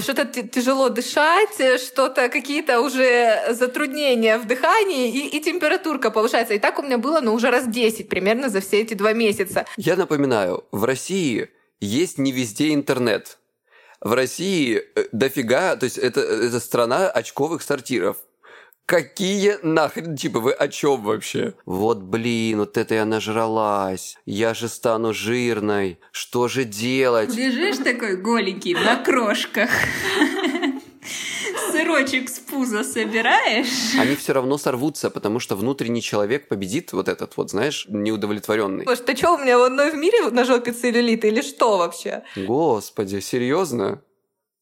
что-то тяжело дышать, что-то какие-то уже затруднения в дыхании, и температурка повышается. И так у меня было, ну, уже раз 10 примерно за все эти 2 месяца. Я напоминаю, в России есть не везде интернет. В России дофига, то есть это страна очковых сортиров. Какие нахрен чипы? Вы о чем вообще? Вот блин, вот это я нажралась. Я же стану жирной. Что же делать? Лежишь такой голенький на крошках. Сырочек с пуза собираешь. Они все равно сорвутся, потому что внутренний человек победит вот этот вот, знаешь, неудовлетворенный. Слушай, ты что, у меня в одной в мире на жопе целлюлит или что вообще? Господи, серьезно?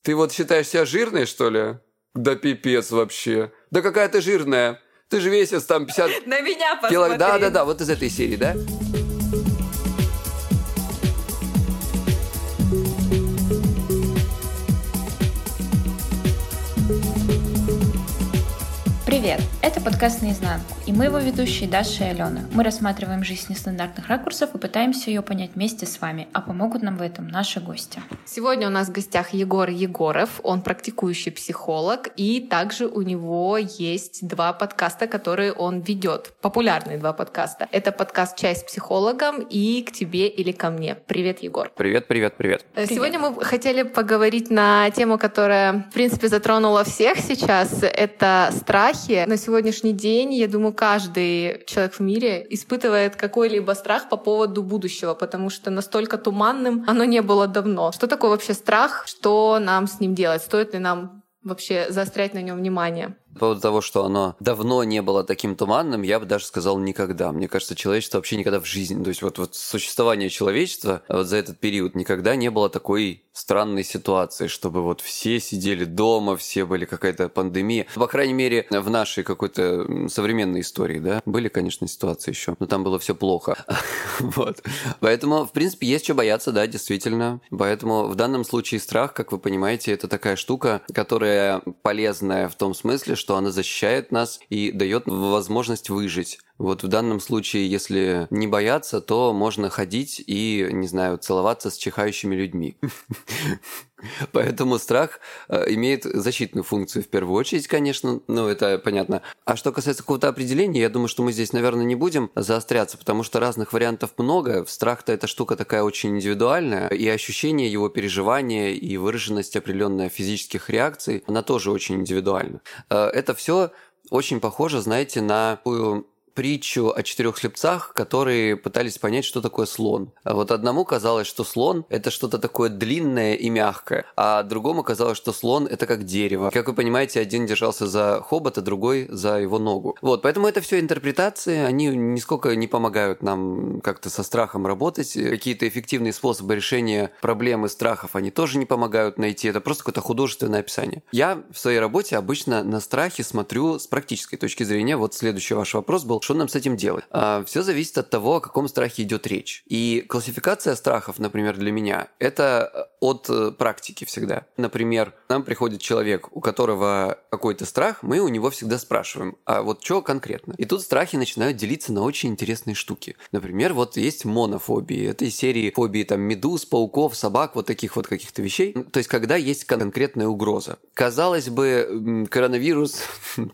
Ты вот считаешь себя жирной, что ли? Да пипец вообще. Да какая ты жирная. Ты же весишь там 50 на меня посмотри. Да, вот из этой серии, да? Привет! Это подкаст «Неизнанку», и мы его ведущие Даша и Алена. Мы рассматриваем жизнь с нестандартных ракурсов и пытаемся ее понять вместе с вами, а помогут нам в этом наши гости. Сегодня у нас в гостях Егор Егоров, он практикующий психолог, и также у него есть 2 подкаста, которые он ведет, популярные 2 подкаста. Это подкаст «Часть психологом» и «К тебе или ко мне». Привет, Егор! Привет! Сегодня мы хотели поговорить на тему, которая, в принципе, затронула всех сейчас, это страхи. На сегодняшний день, я думаю, каждый человек в мире испытывает какой-либо страх по поводу будущего, потому что настолько туманным оно не было давно. Что такое вообще страх? Что нам с ним делать? Стоит ли нам вообще заострять на нем внимание? По поводу того, что оно давно не было таким туманным, я бы даже сказал никогда. Мне кажется, человечество вообще никогда в жизни, то есть вот существование человечества вот за этот период никогда не было такой странной ситуации, чтобы вот все сидели дома, все были какая-то пандемия. По крайней мере, в нашей какой-то современной истории, да, были, конечно, ситуации еще, но там было все плохо. Вот. Поэтому, в принципе, есть что бояться, да, действительно. Поэтому в данном случае страх, как вы понимаете, это такая штука, которая полезная в том смысле, что она защищает нас и дает возможность выжить. Вот в данном случае, если не бояться, то можно ходить и, не знаю, целоваться с чихающими людьми. Поэтому страх имеет защитную функцию в первую очередь, конечно, ну это понятно. А что касается какого-то определения, я думаю, что мы здесь, наверное, не будем заостряться, потому что разных вариантов много. Страх-то эта штука такая очень индивидуальная, и ощущение его переживания и выраженность определенная физических реакций, она тоже очень индивидуальна. Это все очень похоже, знаете, на такую притчу о 4 слепцах, которые пытались понять, что такое слон. Вот одному казалось, что слон – это что-то такое длинное и мягкое, а другому казалось, что слон – это как дерево. Как вы понимаете, один держался за хобот, а другой за его ногу. Вот, поэтому это все интерпретации, они нисколько не помогают нам как-то со страхом работать. Какие-то эффективные способы решения проблемы страхов они тоже не помогают найти. Это просто какое-то художественное описание. Я в своей работе обычно на страхи смотрю с практической точки зрения. Вот следующий ваш вопрос был: что нам с этим делать? Все зависит от того, о каком страхе идет речь. И классификация страхов, например, для меня, это от практики всегда. Например, к нам приходит человек, у которого какой-то страх, мы у него всегда спрашиваем, а вот что конкретно? И тут страхи начинают делиться на очень интересные штуки. Например, вот есть монофобии, это из серии фобии там медуз, пауков, собак, вот таких вот каких-то вещей. То есть, когда есть конкретная угроза. Казалось бы, коронавирус,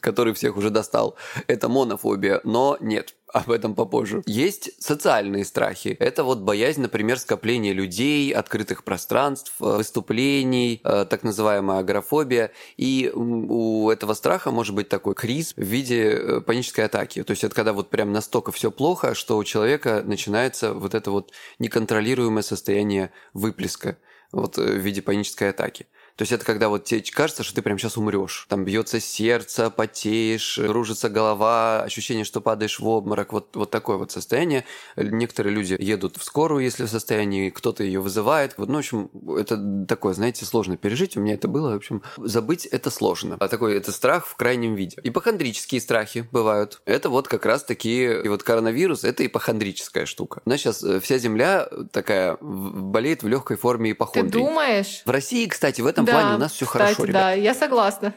который всех уже достал, это монофобия, но нет. Об этом попозже. Есть социальные страхи. Это вот боязнь, например, скопления людей, открытых пространств, выступлений, так называемая агорафобия. И у этого страха может быть такой криз в виде панической атаки. То есть это когда вот прям настолько все плохо, что у человека начинается вот это вот неконтролируемое состояние выплеска вот в виде панической атаки. То есть это когда вот тебе кажется, что ты прямо сейчас умрешь. Там бьется сердце, потеешь, кружится голова, ощущение, что падаешь в обморок. Вот такое вот состояние. Некоторые люди едут в скорую, если в состоянии, кто-то ее вызывает. Вот, ну, в общем, это такое, знаете, сложно пережить. У меня это было, в общем, забыть это сложно. А такой это страх в крайнем виде. Ипохондрические страхи бывают. Это вот как раз такие, и вот коронавирус, это ипохондрическая штука. У нас сейчас вся земля такая болеет в легкой форме ипохондрии. Ты думаешь? В России, кстати, в этом плане у нас все хорошо, ребят. Да, я согласна.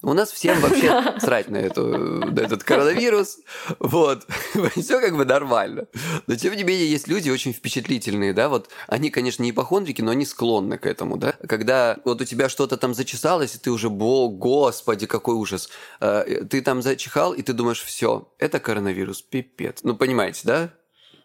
У нас всем вообще срать на этот коронавирус. Вот. Все как бы нормально. Но, тем не менее, есть люди очень впечатлительные, да, вот они, конечно, не ипохондрики, но они склонны к этому, да. Когда вот у тебя что-то там зачесалось, и ты уже, господи, какой ужас. Ты там зачихал, и ты думаешь, все, это коронавирус, пипец. Ну, понимаете, да?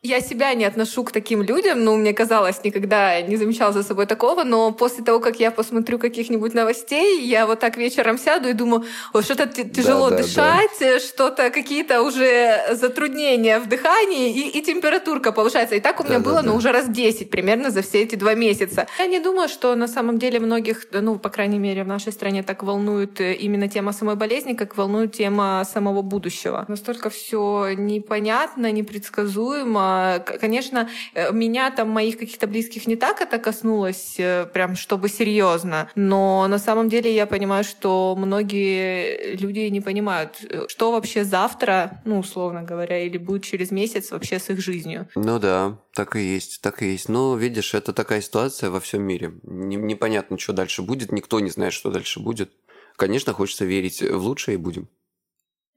Я себя не отношу к таким людям, ну, мне казалось, никогда не замечала за собой такого, но после того, как я посмотрю каких-нибудь новостей, я вот так вечером сяду и думаю, что-то тяжело дышать, да. Что-то какие-то уже затруднения в дыхании, и температурка повышается. И так у меня было, уже раз 10 примерно за все эти 2 месяца. Я не думаю, что на самом деле многих, по крайней мере, в нашей стране так волнует именно тема самой болезни, как волнует тема самого будущего. Настолько все непонятно, непредсказуемо. Конечно, меня там, моих каких-то близких не так это коснулось, прям чтобы серьезно. Но на самом деле я понимаю, что многие люди не понимают, что вообще завтра, условно говоря, или будет через месяц вообще с их жизнью. Ну да, так и есть, так и есть. Но видишь, это такая ситуация во всем мире. Непонятно, что дальше будет, никто не знает, что дальше будет. Конечно, хочется верить в лучшее и будем.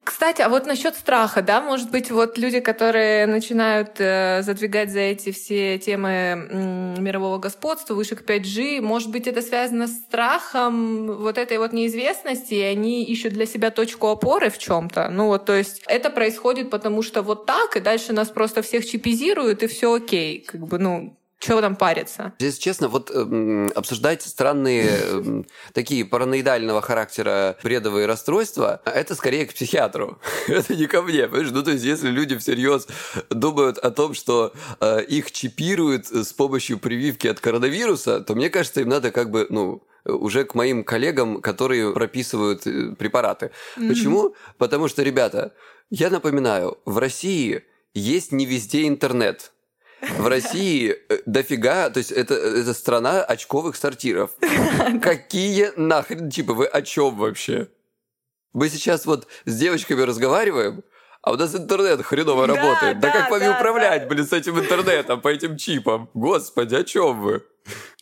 Кстати, а вот насчет страха, да, может быть, вот люди, которые начинают задвигать за эти все темы мирового господства, вышек 5G, может быть, это связано с страхом вот этой вот неизвестности, и они ищут для себя точку опоры в чем-то. То есть это происходит, потому что вот так, и дальше нас просто всех чипизируют, и все окей, чего там париться? Здесь, честно, обсуждать странные такие параноидального характера бредовые расстройства, это скорее к психиатру. Это не ко мне, понимаешь? То есть, если люди всерьез думают о том, что их чипируют с помощью прививки от коронавируса, то, мне кажется, им надо уже к моим коллегам, которые прописывают препараты. Mm-hmm. Почему? Потому что, ребята, я напоминаю, в России есть не везде интернет. В России дофига, то есть это страна очковых сортиров. Какие нахрен чипы? Вы о чем вообще? Мы сейчас с девочками разговариваем, а у нас интернет хреново работает. Да как вами управлять, с этим интернетом, по этим чипам? Господи, о чем вы?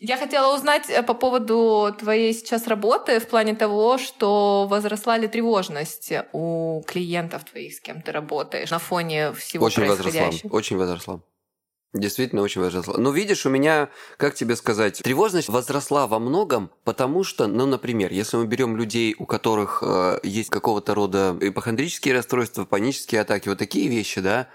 Я хотела узнать по поводу твоей сейчас работы в плане того, что возросла ли тревожность у клиентов твоих, с кем ты работаешь, на фоне всего происходящего. Очень возросла. Действительно, очень возросла. Видишь, у меня, как тебе сказать, тревожность возросла во многом, потому что, например, если мы берем людей, у которых есть какого-то рода ипохондрические расстройства, панические атаки, вот такие вещи, да,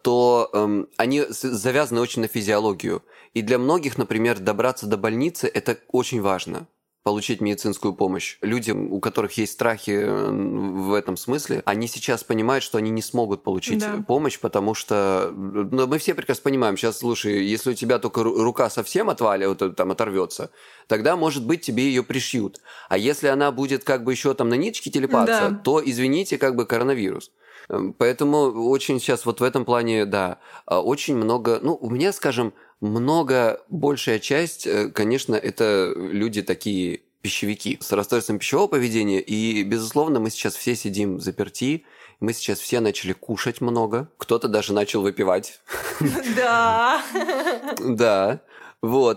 то они завязаны очень на физиологию. И для многих, например, добраться до больницы – это очень важно. Получить медицинскую помощь. Люди, у которых есть страхи в этом смысле, они сейчас понимают, что они не смогут получить помощь, потому что... мы все прекрасно понимаем, сейчас, слушай, если у тебя только рука совсем оторвется, тогда, может быть, тебе ее пришьют. А если она будет еще на ниточке телепаться, то, извините, коронавирус. Поэтому очень сейчас в этом плане, очень много... у меня, скажем, большая часть, конечно, это люди такие пищевики с расстройством пищевого поведения, и, безусловно, мы сейчас все сидим взаперти, мы сейчас все начали кушать много, кто-то даже начал выпивать. Да.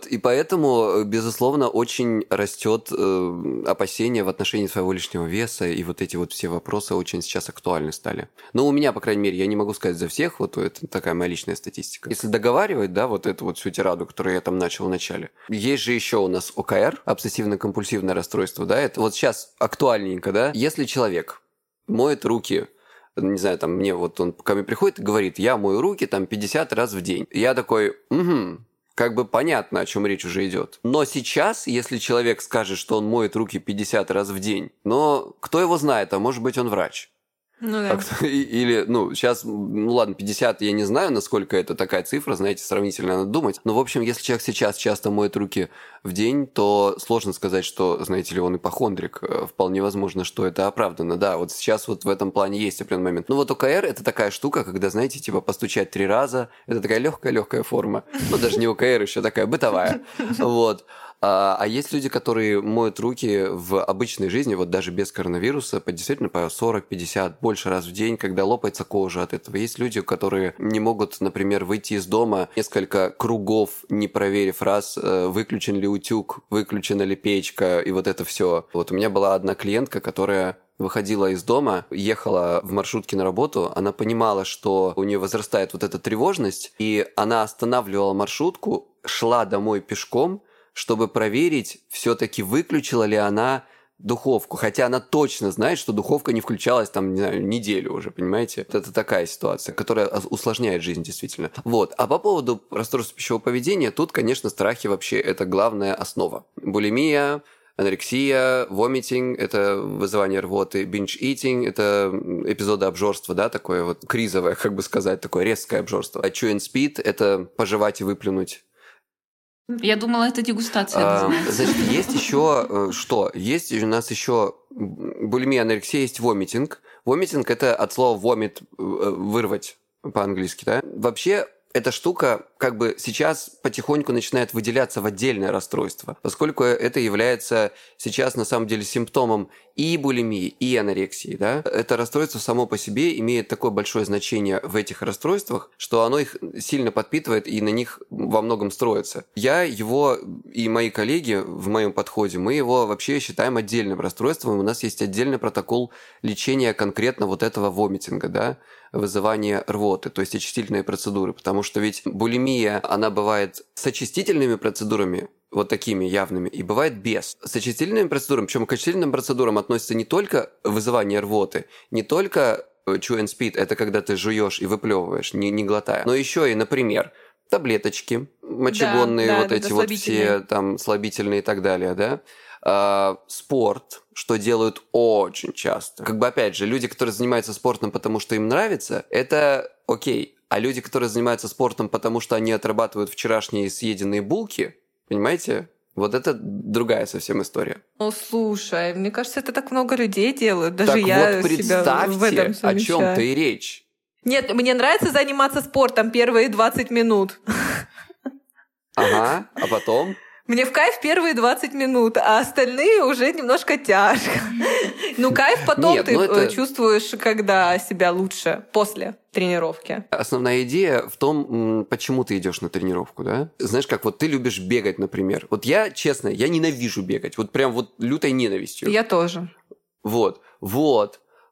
И поэтому, безусловно, очень растет опасение в отношении своего лишнего веса, и эти все вопросы очень сейчас актуальны стали. У меня, по крайней мере, я не могу сказать за всех, это такая моя личная статистика. Если договаривать, эту всю тираду, которую я там начал в начале. Есть же еще у нас ОКР, обсессивно-компульсивное расстройство, это сейчас актуальненько, Если человек моет руки... не знаю, мне он ко мне приходит и говорит, я мою руки 50 раз в день. Я такой, понятно, о чем речь уже идет. Но сейчас, если человек скажет, что он моет руки 50 раз в день, но кто его знает, а может быть, он врач. Или, сейчас, 50, я не знаю, насколько это такая цифра, знаете, сравнительно надо думать. Но, в общем, если человек сейчас часто моет руки в день, то сложно сказать, что, знаете ли, он ипохондрик. Вполне возможно, что это оправдано. Да, сейчас в этом плане есть определенный момент. ОКР – это такая штука, когда, знаете, постучать 3 раза. Это такая легкая-легкая форма. Даже не ОКР, еще такая бытовая. А есть люди, которые моют руки в обычной жизни, вот даже без коронавируса, действительно по 40-50, больше раз в день, когда лопается кожа от этого. Есть люди, которые не могут, например, выйти из дома, несколько кругов не проверив раз, выключен ли утюг, выключена ли печка и вот это все. Вот у меня была одна клиентка, которая выходила из дома, ехала в маршрутке на работу, она понимала, что у нее возрастает вот эта тревожность, и она останавливала маршрутку, шла домой пешком, чтобы проверить, все-таки выключила ли она духовку. Хотя она точно знает, что духовка не включалась там, не знаю, неделю уже, понимаете? Вот это такая ситуация, которая усложняет жизнь действительно. Вот. А по поводу расстройства пищевого поведения, тут, конечно, страхи вообще это главная основа. Булимия, анорексия, вомитинг – это вызывание рвоты, бинч-итинг – это эпизоды обжорства, да, такое вот кризовое, как бы сказать, такое резкое обжорство. А chew and spit – это пожевать и выплюнуть. Я думала, это дегустация. Значит, есть еще что? Есть у нас еще булимия, анорексия, есть вомитинг. Вомитинг – это от слова «вомит» – «вырвать» по-английски, да? Вообще, эта штука как бы сейчас потихоньку начинает выделяться в отдельное расстройство, поскольку это является сейчас на самом деле симптомом и булимии, и анорексии, да? Это расстройство само по себе имеет такое большое значение в этих расстройствах, что оно их сильно подпитывает и на них во многом строится. Я его и мои коллеги в моем подходе, мы его вообще считаем отдельным расстройством. У нас есть отдельный протокол лечения конкретно вот этого вомитинга, да, вызывания рвоты, то есть очистительные процедуры, потому что ведь булимия, она бывает с очистительными процедурами, вот такими явными, и бывает без. С очистительными процедурами, причем к очистительным процедурам относится не только вызывание рвоты, не только chew and spit, это когда ты жуешь и выплевываешь, не глотая, но еще и, например, таблеточки мочегонные, да, вот да, эти вот все там слабительные и так далее, да. Спорт, что делают очень часто. Как бы опять же, люди, которые занимаются спортом, потому что им нравится, это окей. А люди, которые занимаются спортом, потому что они отрабатывают вчерашние съеденные булки, понимаете? Вот это другая совсем история. Ну, слушай, мне кажется, это так много людей делают. Даже так я вот себя в этом совмещаю. О чем-то и речь. Нет, мне нравится заниматься спортом первые 20 минут. Ага, а потом... Мне в кайф первые 20 минут, а остальные уже немножко тяжко. Ну, кайф потом нет, ты чувствуешь, когда себя лучше, после тренировки. Основная идея в том, почему ты идешь на тренировку, да? Знаешь, как вот ты любишь бегать, например. Вот я, честно, я ненавижу бегать. Вот прям вот лютой ненавистью. Я тоже. Вот.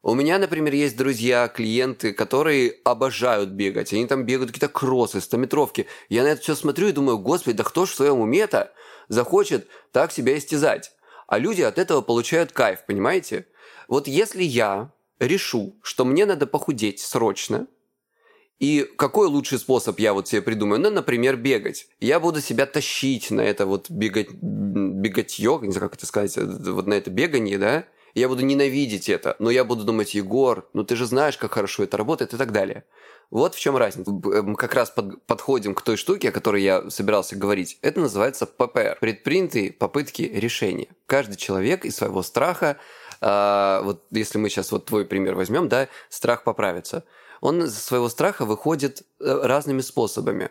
У меня, например, есть друзья, клиенты, которые обожают бегать. Они там бегают какие-то кроссы, стометровки. Я на это все смотрю и думаю, господи, да кто ж в своем уме-то захочет так себя истязать? А люди от этого получают кайф, понимаете? Вот если я решу, что мне надо похудеть срочно, и какой лучший способ я вот себе придумаю? Ну, например, бегать. Я буду себя тащить на это вот беготье, не знаю, как это сказать, вот на это бегание, да? Я буду ненавидеть это, но я буду думать, Егор, ну ты же знаешь, как хорошо это работает и так далее. Вот в чем разница. Мы как раз подходим к той штуке, о которой я собирался говорить. Это называется ППР. Предпринятые попытки решения. Каждый человек из своего страха, вот если мы сейчас вот твой пример возьмем, да, страх поправится. Он из своего страха выходит разными способами.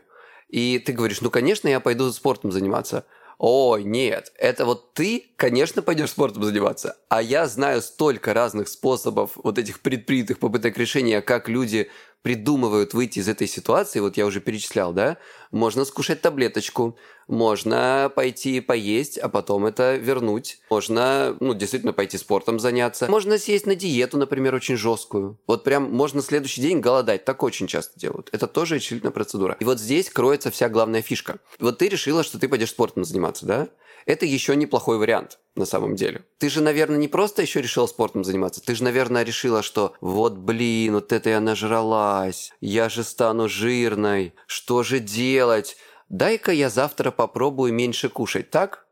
И ты говоришь, ну конечно, я пойду спортом заниматься. Ой, нет, это вот ты, конечно, пойдешь спортом заниматься, а я знаю столько разных способов вот этих предпринятых попыток решения, как люди придумывают выйти из этой ситуации, вот я уже перечислял, да, можно скушать таблеточку, можно пойти поесть, а потом это вернуть, можно, ну, действительно пойти спортом заняться, можно съесть на диету, например, очень жесткую, вот прям можно следующий день голодать, так очень часто делают, это тоже очистительная процедура. И вот здесь кроется вся главная фишка. Вот ты решила, что ты пойдешь спортом заниматься, да? Это еще неплохой вариант на самом деле. Ты же, наверное, не просто еще решила спортом заниматься, ты же, наверное, решила, что вот, блин, вот это я нажралась, я же стану жирной, что же делать? Дай-ка я завтра попробую меньше кушать, так?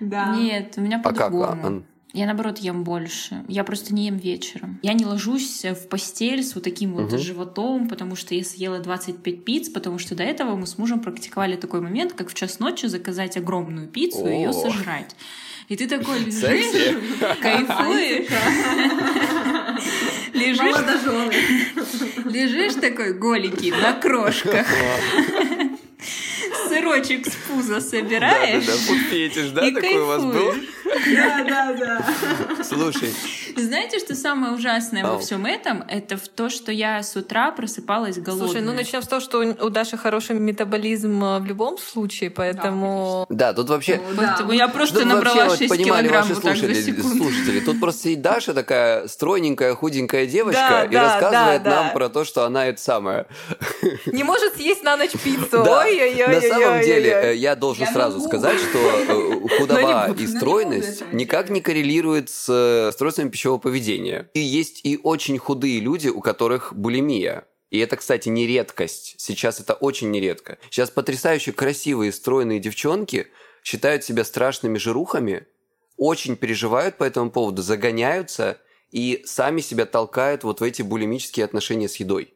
Да. Нет, у меня по-другому. Я, наоборот, ем больше. Я просто не ем вечером. Я не ложусь в постель с вот таким вот животом, потому что я съела 25 пиц, потому что до этого мы с мужем практиковали такой момент, как в час ночи заказать огромную пиццу и ее сожрать. И ты такой лежишь, кайфуешь. Лежишь такой голенький на крошках. сырочек с пуза собираешь. Да, фуд фетиш, да, такой у вас был? Да. Слушай. Знаете, что самое ужасное во всем этом? Это в то, что я с утра просыпалась голодной. Слушай, ну начнем с того, что у Даши хороший метаболизм в любом случае, поэтому... Да, тут вообще... Я просто набрала 6 килограмм вот так за секунду. Слушатели, тут просто и Даша такая стройненькая, худенькая девочка и рассказывает нам про то, что она это самое. Не может съесть на ночь пиццу. Ой-ой-ой. На самом деле, я должен сразу сказать, что худоба и стройность никак не коррелирует с расстройствами пищевого поведения. И есть и очень худые люди, у которых булимия. И это, кстати, не редкость. Сейчас это очень нередко. Сейчас потрясающе красивые стройные девчонки считают себя страшными жирухами, очень переживают по этому поводу, загоняются и сами себя толкают вот в эти булимические отношения с едой.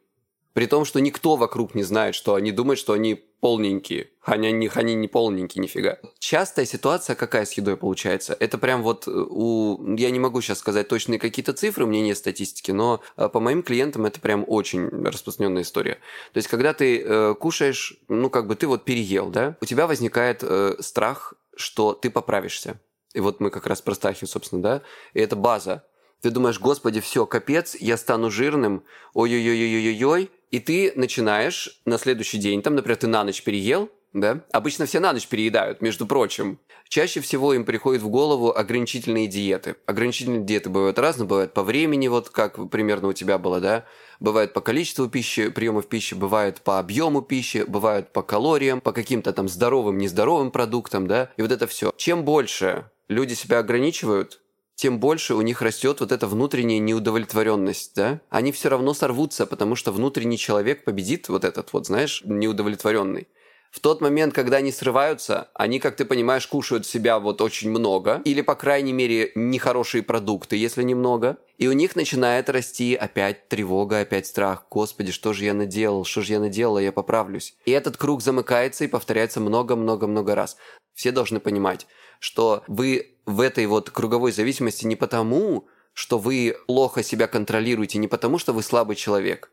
При том, что никто вокруг не знает, что они думают, что они полненькие. Они не полненькие, нифига. Частая ситуация какая с едой получается? Это прям вот я не могу сейчас сказать точные какие-то цифры, у меня нет статистики, но по моим клиентам это прям очень распространенная история. То есть, когда ты кушаешь, ты вот переел, да? У тебя возникает страх, что ты поправишься. И вот мы как раз про страхи, собственно, да? И это база. Ты думаешь, господи, все, капец, я стану жирным, ой-ой-ой-ой-ой-ой. И ты начинаешь на следующий день, там, например, ты на ночь переел, да? Обычно все на ночь переедают, между прочим. Чаще всего им приходят в голову ограничительные диеты. Ограничительные диеты бывают разные, бывают по времени, вот как примерно у тебя было, да? Бывают по количеству пищи, приемов пищи, бывают по объему пищи, бывают по калориям, по каким-то там здоровым, нездоровым продуктам, да? И вот это все. Чем больше люди себя ограничивают, тем больше у них растет вот эта внутренняя неудовлетворенность, да? Они все равно сорвутся, потому что внутренний человек победит вот этот вот, знаешь, неудовлетворенный. В тот момент, когда они срываются, они, как ты понимаешь, кушают себя вот очень много, или, по крайней мере, нехорошие продукты, если немного, и у них начинает расти опять тревога, опять страх. Господи, что же я наделал? Что же я наделала? Я поправлюсь. И этот круг замыкается и повторяется много-много-много раз. Все должны понимать, что вы в этой вот круговой зависимости не потому, что вы плохо себя контролируете, не потому, что вы слабый человек,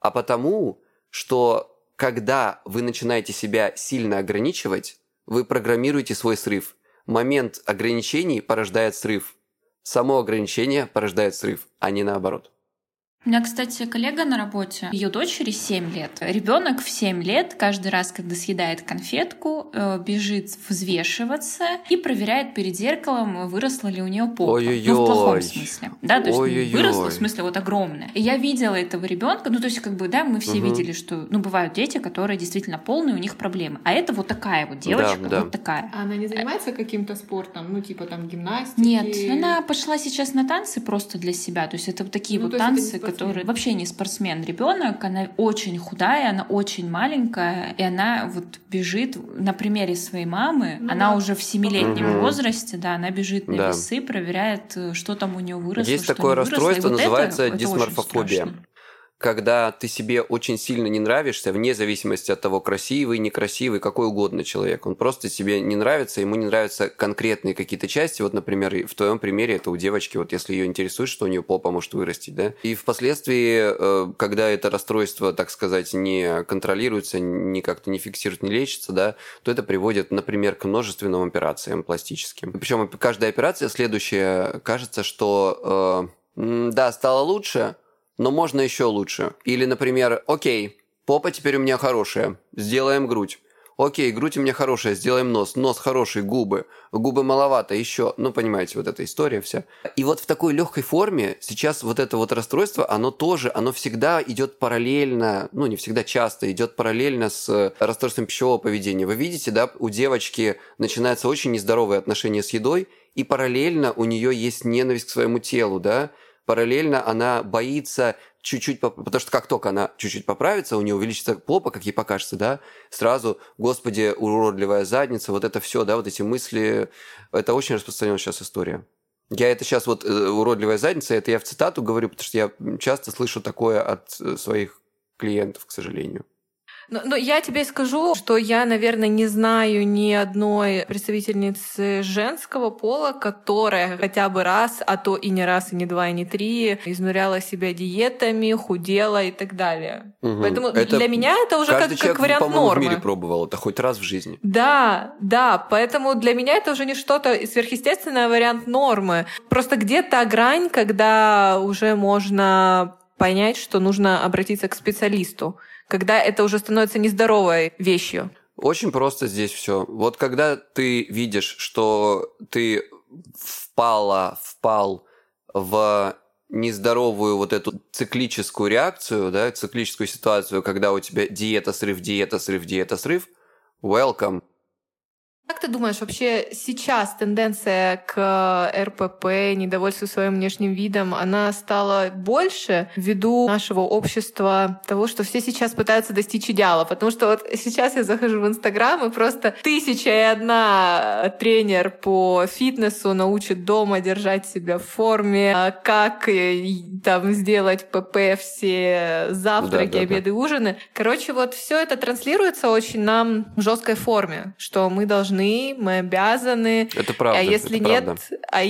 а потому, что... Когда вы начинаете себя сильно ограничивать, вы программируете свой срыв. Момент ограничений порождает срыв. Само ограничение порождает срыв, а не наоборот. У меня, кстати, коллега на работе, ее дочери 7 лет. Ребенок в 7 лет каждый раз, когда съедает конфетку, бежит взвешиваться и проверяет перед зеркалом, выросла ли у нее попа. Ой-ой-ой. Ну, в плохом смысле. Да, то есть выросла, в смысле, вот огромная. И я видела этого ребенка, мы все видели, что, бывают дети, которые действительно полные, у них проблемы. А это вот такая вот девочка, вот такая. А она не занимается каким-то спортом, гимнастикой? Нет, она пошла сейчас на танцы просто для себя, то есть это такие вот танцы, который вообще не спортсмен ребенок, она очень худая, она очень маленькая, и она вот бежит на примере своей мамы, она уже в 7-летнем возрасте, да, она бежит на весы, проверяет, что там у нее выросло. Есть такое расстройство, называется дисморфофобия. Когда ты себе очень сильно не нравишься, вне зависимости от того, красивый, некрасивый, какой угодно человек, он просто тебе не нравится, ему не нравятся конкретные какие-то части, вот, например, в твоем примере это у девочки, вот если ее интересует, что у нее попа может вырасти, да, и впоследствии, когда это расстройство, так сказать, не контролируется, ни как-то не фиксируется, не лечится, да, то это приводит, например, к множественным операциям пластическим. Причем каждая операция следующая, кажется, что, да, стало лучше, но можно еще лучше. Или, например, окей, попа теперь у меня хорошая, сделаем грудь. Окей, грудь у меня хорошая, сделаем нос. Нос хороший, губы. Губы маловато, еще. Понимаете, вот эта история вся. И вот в такой легкой форме сейчас вот это вот расстройство, оно всегда идет параллельно, не всегда, часто идет параллельно с расстройством пищевого поведения. Вы видите, да, у девочки начинаются очень нездоровые отношения с едой, и параллельно у нее есть ненависть к своему телу, да. Параллельно она боится чуть-чуть, потому что как только она чуть-чуть поправится, у нее увеличится попа, как ей покажется, да, сразу, господи, уродливая задница, вот это все, да, вот эти мысли, это очень распространенная сейчас история. Я это сейчас вот уродливая задница, это я в цитату говорю, потому что я часто слышу такое от своих клиентов, к сожалению. Но я тебе скажу, что я, наверное, не знаю ни одной представительницы женского пола, которая хотя бы раз, а то и не раз, и не два, и не три, изнуряла себя диетами, худела и так далее. Угу. Поэтому это для меня это уже как вариант нормы. Каждый человек, по-моему, в мире пробовал это хоть раз в жизни. Да. Поэтому для меня это уже не что-то сверхъестественное, а вариант нормы. Просто где та грань, когда уже можно понять, что нужно обратиться к специалисту, когда это уже становится нездоровой вещью? Очень просто здесь все. Вот когда ты видишь, что ты впал в нездоровую вот эту циклическую реакцию, да, циклическую ситуацию, когда у тебя диета-срыв, welcome. Как ты думаешь, вообще сейчас тенденция к РПП, недовольству своим внешним видом, она стала больше ввиду нашего общества, того, что все сейчас пытаются достичь идеала? Потому что вот сейчас я захожу в Инстаграм, и просто 1001 тренер по фитнесу научит дома держать себя в форме, как там сделать ПП, все завтраки, обеды, ужины. Короче, вот все это транслируется очень нам в жесткой форме, что мы должны, мы обязаны. Это правда. А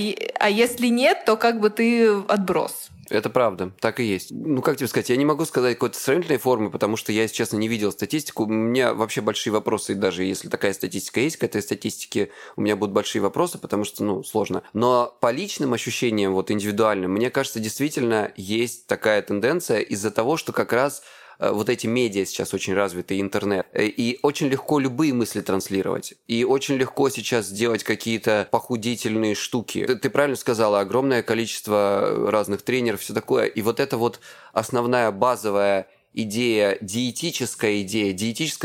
если нет, то как бы ты отброс. Это правда, так и есть. Ну, как тебе сказать, я не могу сказать какой-то сравнительной формы, потому что я, если честно, не видел статистику. У меня вообще большие вопросы, и даже если такая статистика есть, к этой статистике у меня будут большие вопросы, потому что, сложно. Но по личным ощущениям, вот индивидуальным, мне кажется, действительно есть такая тенденция из-за того, что как раз вот эти медиа сейчас очень развиты, интернет. И очень легко любые мысли транслировать. И очень легко сейчас сделать какие-то похудительные штуки. Ты правильно сказала, огромное количество разных тренеров, все такое. И вот это вот основная базовая идея, диетическая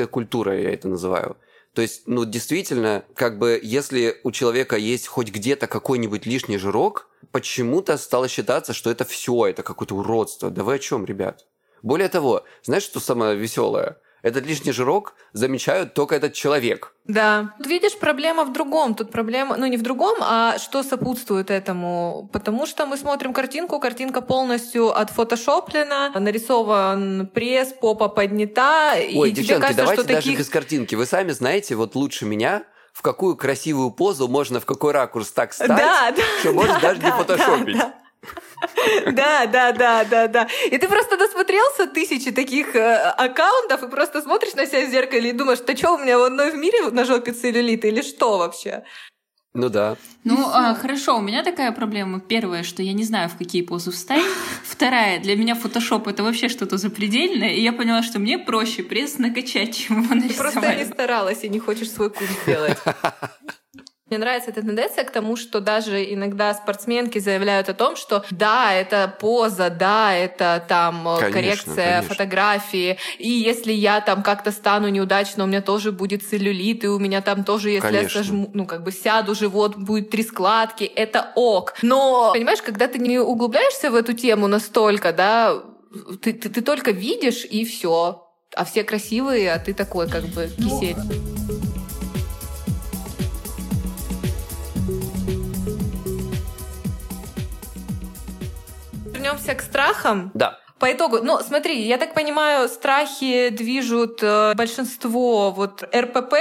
культура, я это называю. То есть, действительно, как бы если у человека есть хоть где-то какой-нибудь лишний жирок, почему-то стало считаться, что это все, это какое-то уродство. Да вы о чем, ребят? Более того, знаешь, что самое веселое? Этот лишний жирок замечают только этот человек. Да. Тут, видишь, проблема в другом. Тут проблема, не в другом, а что сопутствует этому. Потому что мы смотрим картинку, картинка полностью отфотошоплена, нарисован пресс, попа поднята. Ой, и девчонки, тебе кажется, давайте что даже таких... без картинки. Вы сами знаете, вот лучше меня, в какую красивую позу можно, в какой ракурс так встать, что можно даже не фотошопить. Да. И ты просто досмотрелся тысячи таких аккаунтов и просто смотришь на себя в зеркале и думаешь, да что, у меня в одной в мире на жопе целлюлит или что вообще? Да. Хорошо, у меня такая проблема. Первая, что я не знаю, в какие позы встать. Вторая, для меня фотошоп — это вообще что-то запредельное, и я поняла, что мне проще пресс накачать, чем его нарисовать. Ты просто не старалась и не хочешь свой курс делать. Мне нравится эта тенденция к тому, что даже иногда спортсменки заявляют о том, что да, это поза, да, это там коррекция фотографии, и если я там как-то стану неудачно, у меня тоже будет целлюлит, и у меня там тоже, если я сожму, сяду, живот, будет 3 складки, это ок. Но, понимаешь, когда ты не углубляешься в эту тему настолько, да, ты только видишь, и все, а все красивые, а ты такой как бы кисель. Вернемся к страхам. Да. По итогу, смотри, я так понимаю, страхи движут большинство РПП,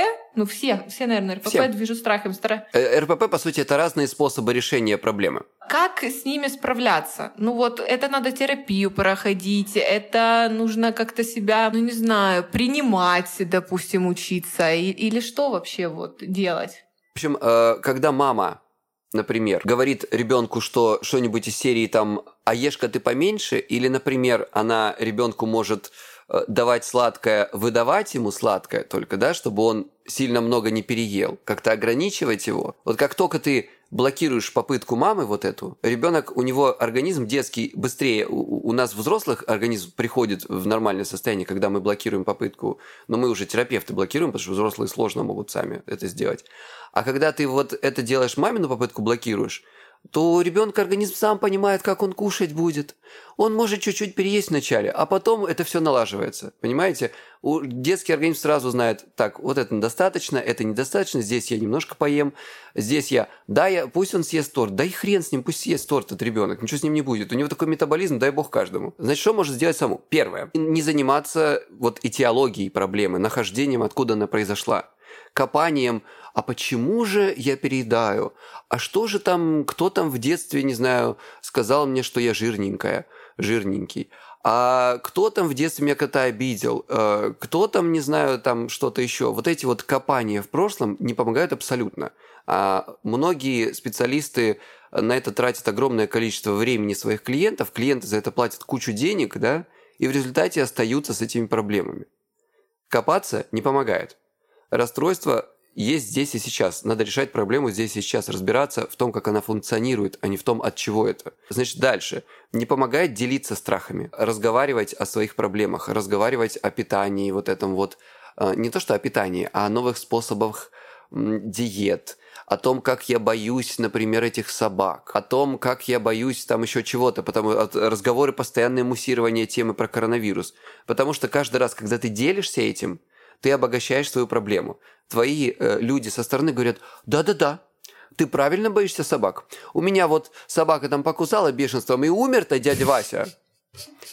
все, наверное, РПП все движут страхом. РПП, по сути, это разные способы решения проблемы. Как с ними справляться? Это надо терапию проходить, это нужно как-то себя, принимать, допустим, учиться, или что вообще делать? В общем, когда мама, например, говорит ребенку, что что-нибудь из серии там «а ешь-ка ты поменьше», или, например, она ребенку может давать сладкое, выдавать ему сладкое только, да, чтобы он сильно много не переел, как-то ограничивать его. Вот как только ты блокируешь попытку мамы эту, ребенок, у него организм детский быстрее, у нас взрослых организм приходит в нормальное состояние, когда мы блокируем попытку, но мы уже терапевты блокируем, потому что взрослые сложно могут сами это сделать. А когда ты это делаешь, мамину попытку блокируешь, то у ребенка организм сам понимает, как он кушать будет. Он может чуть-чуть переесть вначале, а потом это все налаживается. Понимаете? Детский организм сразу знает, так, вот это недостаточно, это недостаточно, здесь я немножко поем, здесь я... Пусть он съест торт, да и хрен с ним, пусть съест торт этот ребенок, ничего с ним не будет. У него такой метаболизм, дай бог каждому. Значит, что можно сделать самому? Первое. Не заниматься вот этиологией проблемы, нахождением, откуда она произошла. Копанием, а почему же я переедаю? А что же там, кто там в детстве, не знаю, сказал мне, что я жирненькая, жирненький? А кто там в детстве меня кота обидел? Кто там, не знаю, там что-то еще? Вот эти вот копания в прошлом не помогают абсолютно. А многие специалисты на это тратят огромное количество времени своих клиентов, клиенты за это платят кучу денег, да, и в результате остаются с этими проблемами. Копаться не помогает. Расстройство есть здесь и сейчас. Надо решать проблему здесь и сейчас, разбираться в том, как она функционирует, а не в том, от чего это. Значит, дальше. Не помогает делиться страхами, разговаривать о своих проблемах, разговаривать о питании, вот этом вот, не то что о питании, а о новых способах диет, о том, как я боюсь, например, этих собак, о том, как я боюсь там еще чего-то, потому разговоры, постоянное муссирование темы про коронавирус. Потому что каждый раз, когда ты делишься этим, ты обогащаешь свою проблему. Твои люди со стороны говорят, да-да-да, ты правильно боишься собак. У меня вот собака там покусала бешенством, и умер-то дядя Вася.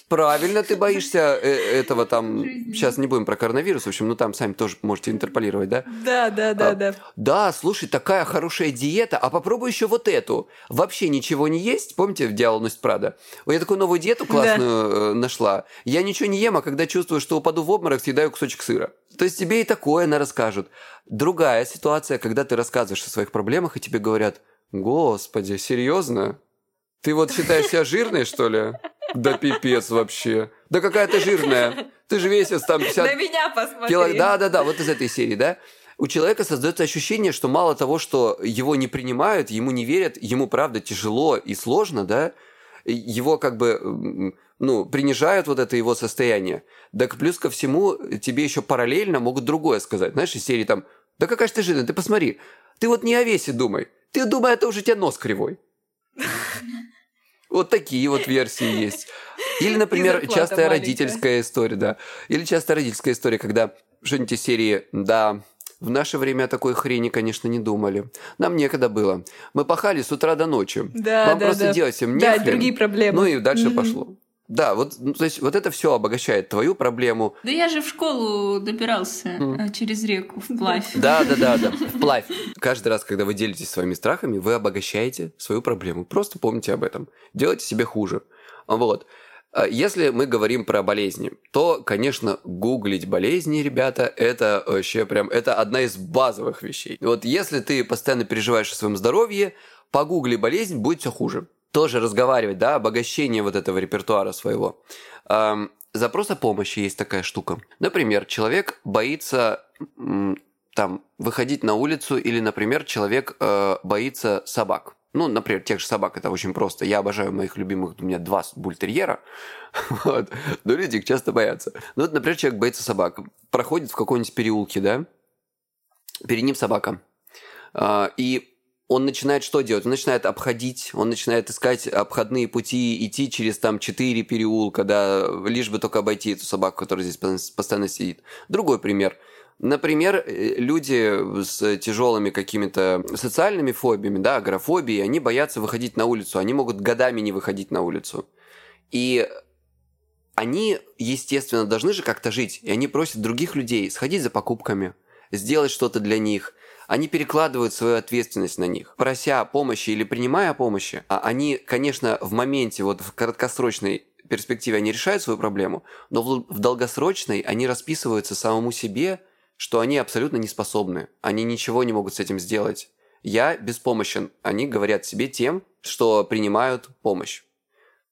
Правильно ты боишься этого там... Сейчас не будем про коронавирус, в общем, ну там сами тоже можете интерполировать, да? Да. Да, слушай, такая хорошая диета, а попробуй еще вот эту. Вообще ничего не есть, помните, в «Дьявол носит Прада»? Я такую новую диету классную нашла. Я ничего не ем, а когда чувствую, что упаду в обморок, съедаю кусочек сыра. То есть тебе и такое она расскажет. Другая ситуация, когда ты рассказываешь о своих проблемах, и тебе говорят, господи, серьезно? Ты вот считаешь себя жирной, что ли? Да пипец вообще. Да какая ты жирная. Ты же весишь там 50... На меня посмотри. Да, вот из этой серии, да? У человека создается ощущение, что мало того, что его не принимают, ему не верят, ему, правда, тяжело и сложно, да? Его как бы, принижают вот это его состояние. Так плюс ко всему тебе еще параллельно могут другое сказать. Знаешь, из серии там, да какая же ты жирная, ты посмотри. Ты вот не о весе думай. Ты думай, это уже у тебя нос кривой. Вот такие вот версии есть. Или, например, частая родительская история, да. Или частая родительская история, когда что-нибудь из серии «Да, в наше время о такой хрени, конечно, не думали. Нам некогда было. Мы пахали с утра до ночи. Вам просто делать им нехрен». Да, другие проблемы. Ну и дальше пошло. Да, то есть вот это все обогащает твою проблему. Да я же в школу добирался через реку, вплавь. Да, вплавь. Каждый раз, когда вы делитесь своими страхами, вы обогащаете свою проблему. Просто помните об этом. Делайте себе хуже. Вот. Если мы говорим про болезни, то, конечно, гуглить болезни, ребята, это вообще прям... Это одна из базовых вещей. Вот если ты постоянно переживаешь о своем здоровье, погугли болезнь, будет все хуже. Тоже разговаривать, да, обогащение вот этого репертуара своего. Запрос о помощи есть такая штука. Например, человек боится там выходить на улицу, или, например, человек боится собак. Ну, например, тех же собак, это очень просто. Я обожаю моих любимых, у меня 2 бультерьера, вот. Но люди их часто боятся. Ну, вот, например, человек боится собак, проходит в каком-нибудь переулке, да, перед ним собака, и... Он начинает что делать? Он начинает обходить, он начинает искать обходные пути, идти через там 4 переулка, да, лишь бы только обойти эту собаку, которая здесь постоянно сидит. Другой пример. Например, люди с тяжелыми какими-то социальными фобиями, да, агорафобией, они боятся выходить на улицу, они могут годами не выходить на улицу. И они, естественно, должны же как-то жить, и они просят других людей сходить за покупками, сделать что-то для них. Они перекладывают свою ответственность на них. Прося помощи или принимая помощи, они, конечно, в моменте, вот в краткосрочной перспективе они решают свою проблему, но в долгосрочной они расписываются самому себе, что они абсолютно не способны. Они ничего не могут с этим сделать. Я беспомощен. Они говорят себе тем, что принимают помощь.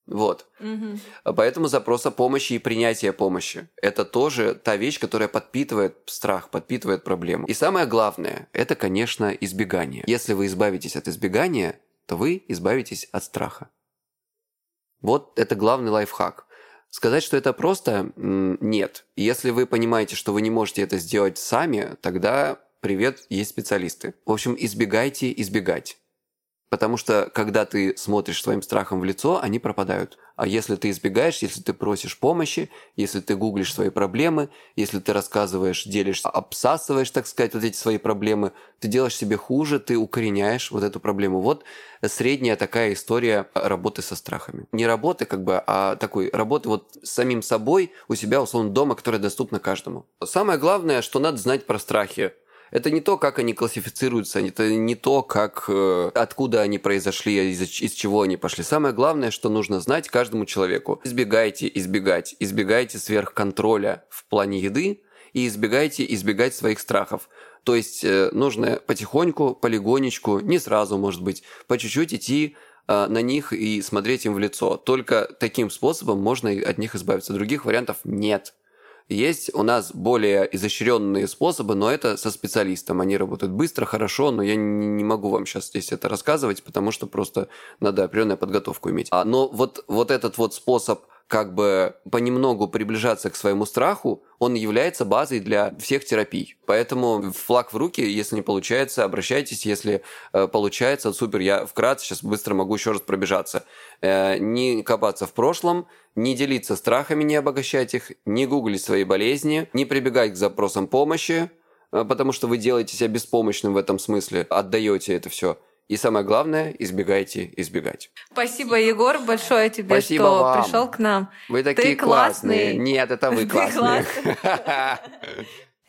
Вот. Угу. Поэтому запрос о помощи и принятие помощи – это тоже та вещь, которая подпитывает страх, подпитывает проблему. И самое главное – это, конечно, избегание. Если вы избавитесь от избегания, то вы избавитесь от страха. Вот это главный лайфхак. Сказать, что это просто – нет. Если вы понимаете, что вы не можете это сделать сами, тогда привет, есть специалисты. В общем, избегайте избегать. Потому что, когда ты смотришь своим страхом в лицо, они пропадают. А если ты избегаешь, если ты просишь помощи, если ты гуглишь свои проблемы, если ты рассказываешь, делишься, обсасываешь, так сказать, вот эти свои проблемы, ты делаешь себе хуже, ты укореняешь вот эту проблему. Вот средняя такая история работы со страхами. Не работы как бы, а такой работы вот с самим собой у себя, условно, дома, которая доступна каждому. Самое главное, что надо знать про страхи. Это не то, как они классифицируются, это не то, как, откуда они произошли, из чего они пошли. Самое главное, что нужно знать каждому человеку. Избегайте избегать. Избегайте сверхконтроля в плане еды и избегайте избегать своих страхов. То есть нужно потихоньку, полигонечку, не сразу, может быть, по чуть-чуть идти на них и смотреть им в лицо. Только таким способом можно от них избавиться. Других вариантов нет. Есть у нас более изощренные способы, но это со специалистом. Они работают быстро, хорошо, но я не могу вам сейчас здесь это рассказывать, потому что просто надо определенную подготовку иметь. Но вот этот вот способ как бы понемногу приближаться к своему страху, он является базой для всех терапий. Поэтому флаг в руки, если не получается, обращайтесь, если получается, супер, я вкратце сейчас быстро могу еще раз пробежаться. Не копаться в прошлом, не делиться страхами, не обогащать их, не гуглить свои болезни, не прибегать к запросам помощи, потому что вы делаете себя беспомощным в этом смысле, отдаете это все. И самое главное, избегайте избегать. Спасибо, Егор, большое тебе, спасибо что вам. Пришел к нам. Вы такие классные. Нет, это вы классные.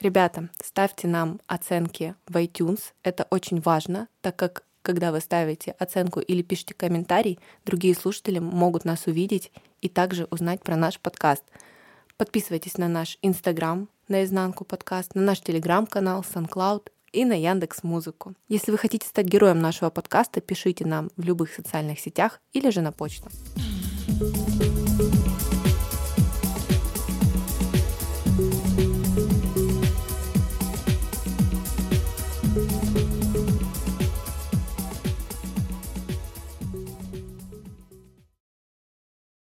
Ребята, ставьте нам оценки в iTunes. Это очень важно, так как, когда вы ставите оценку или пишете комментарий, другие слушатели могут нас увидеть и также узнать про наш подкаст. Подписывайтесь на наш Instagram, Неизнанку подкаст, на наш Telegram-канал, SoundCloud, и на Яндекс.Музыку. Если вы хотите стать героем нашего подкаста, пишите нам в любых социальных сетях или же на почту.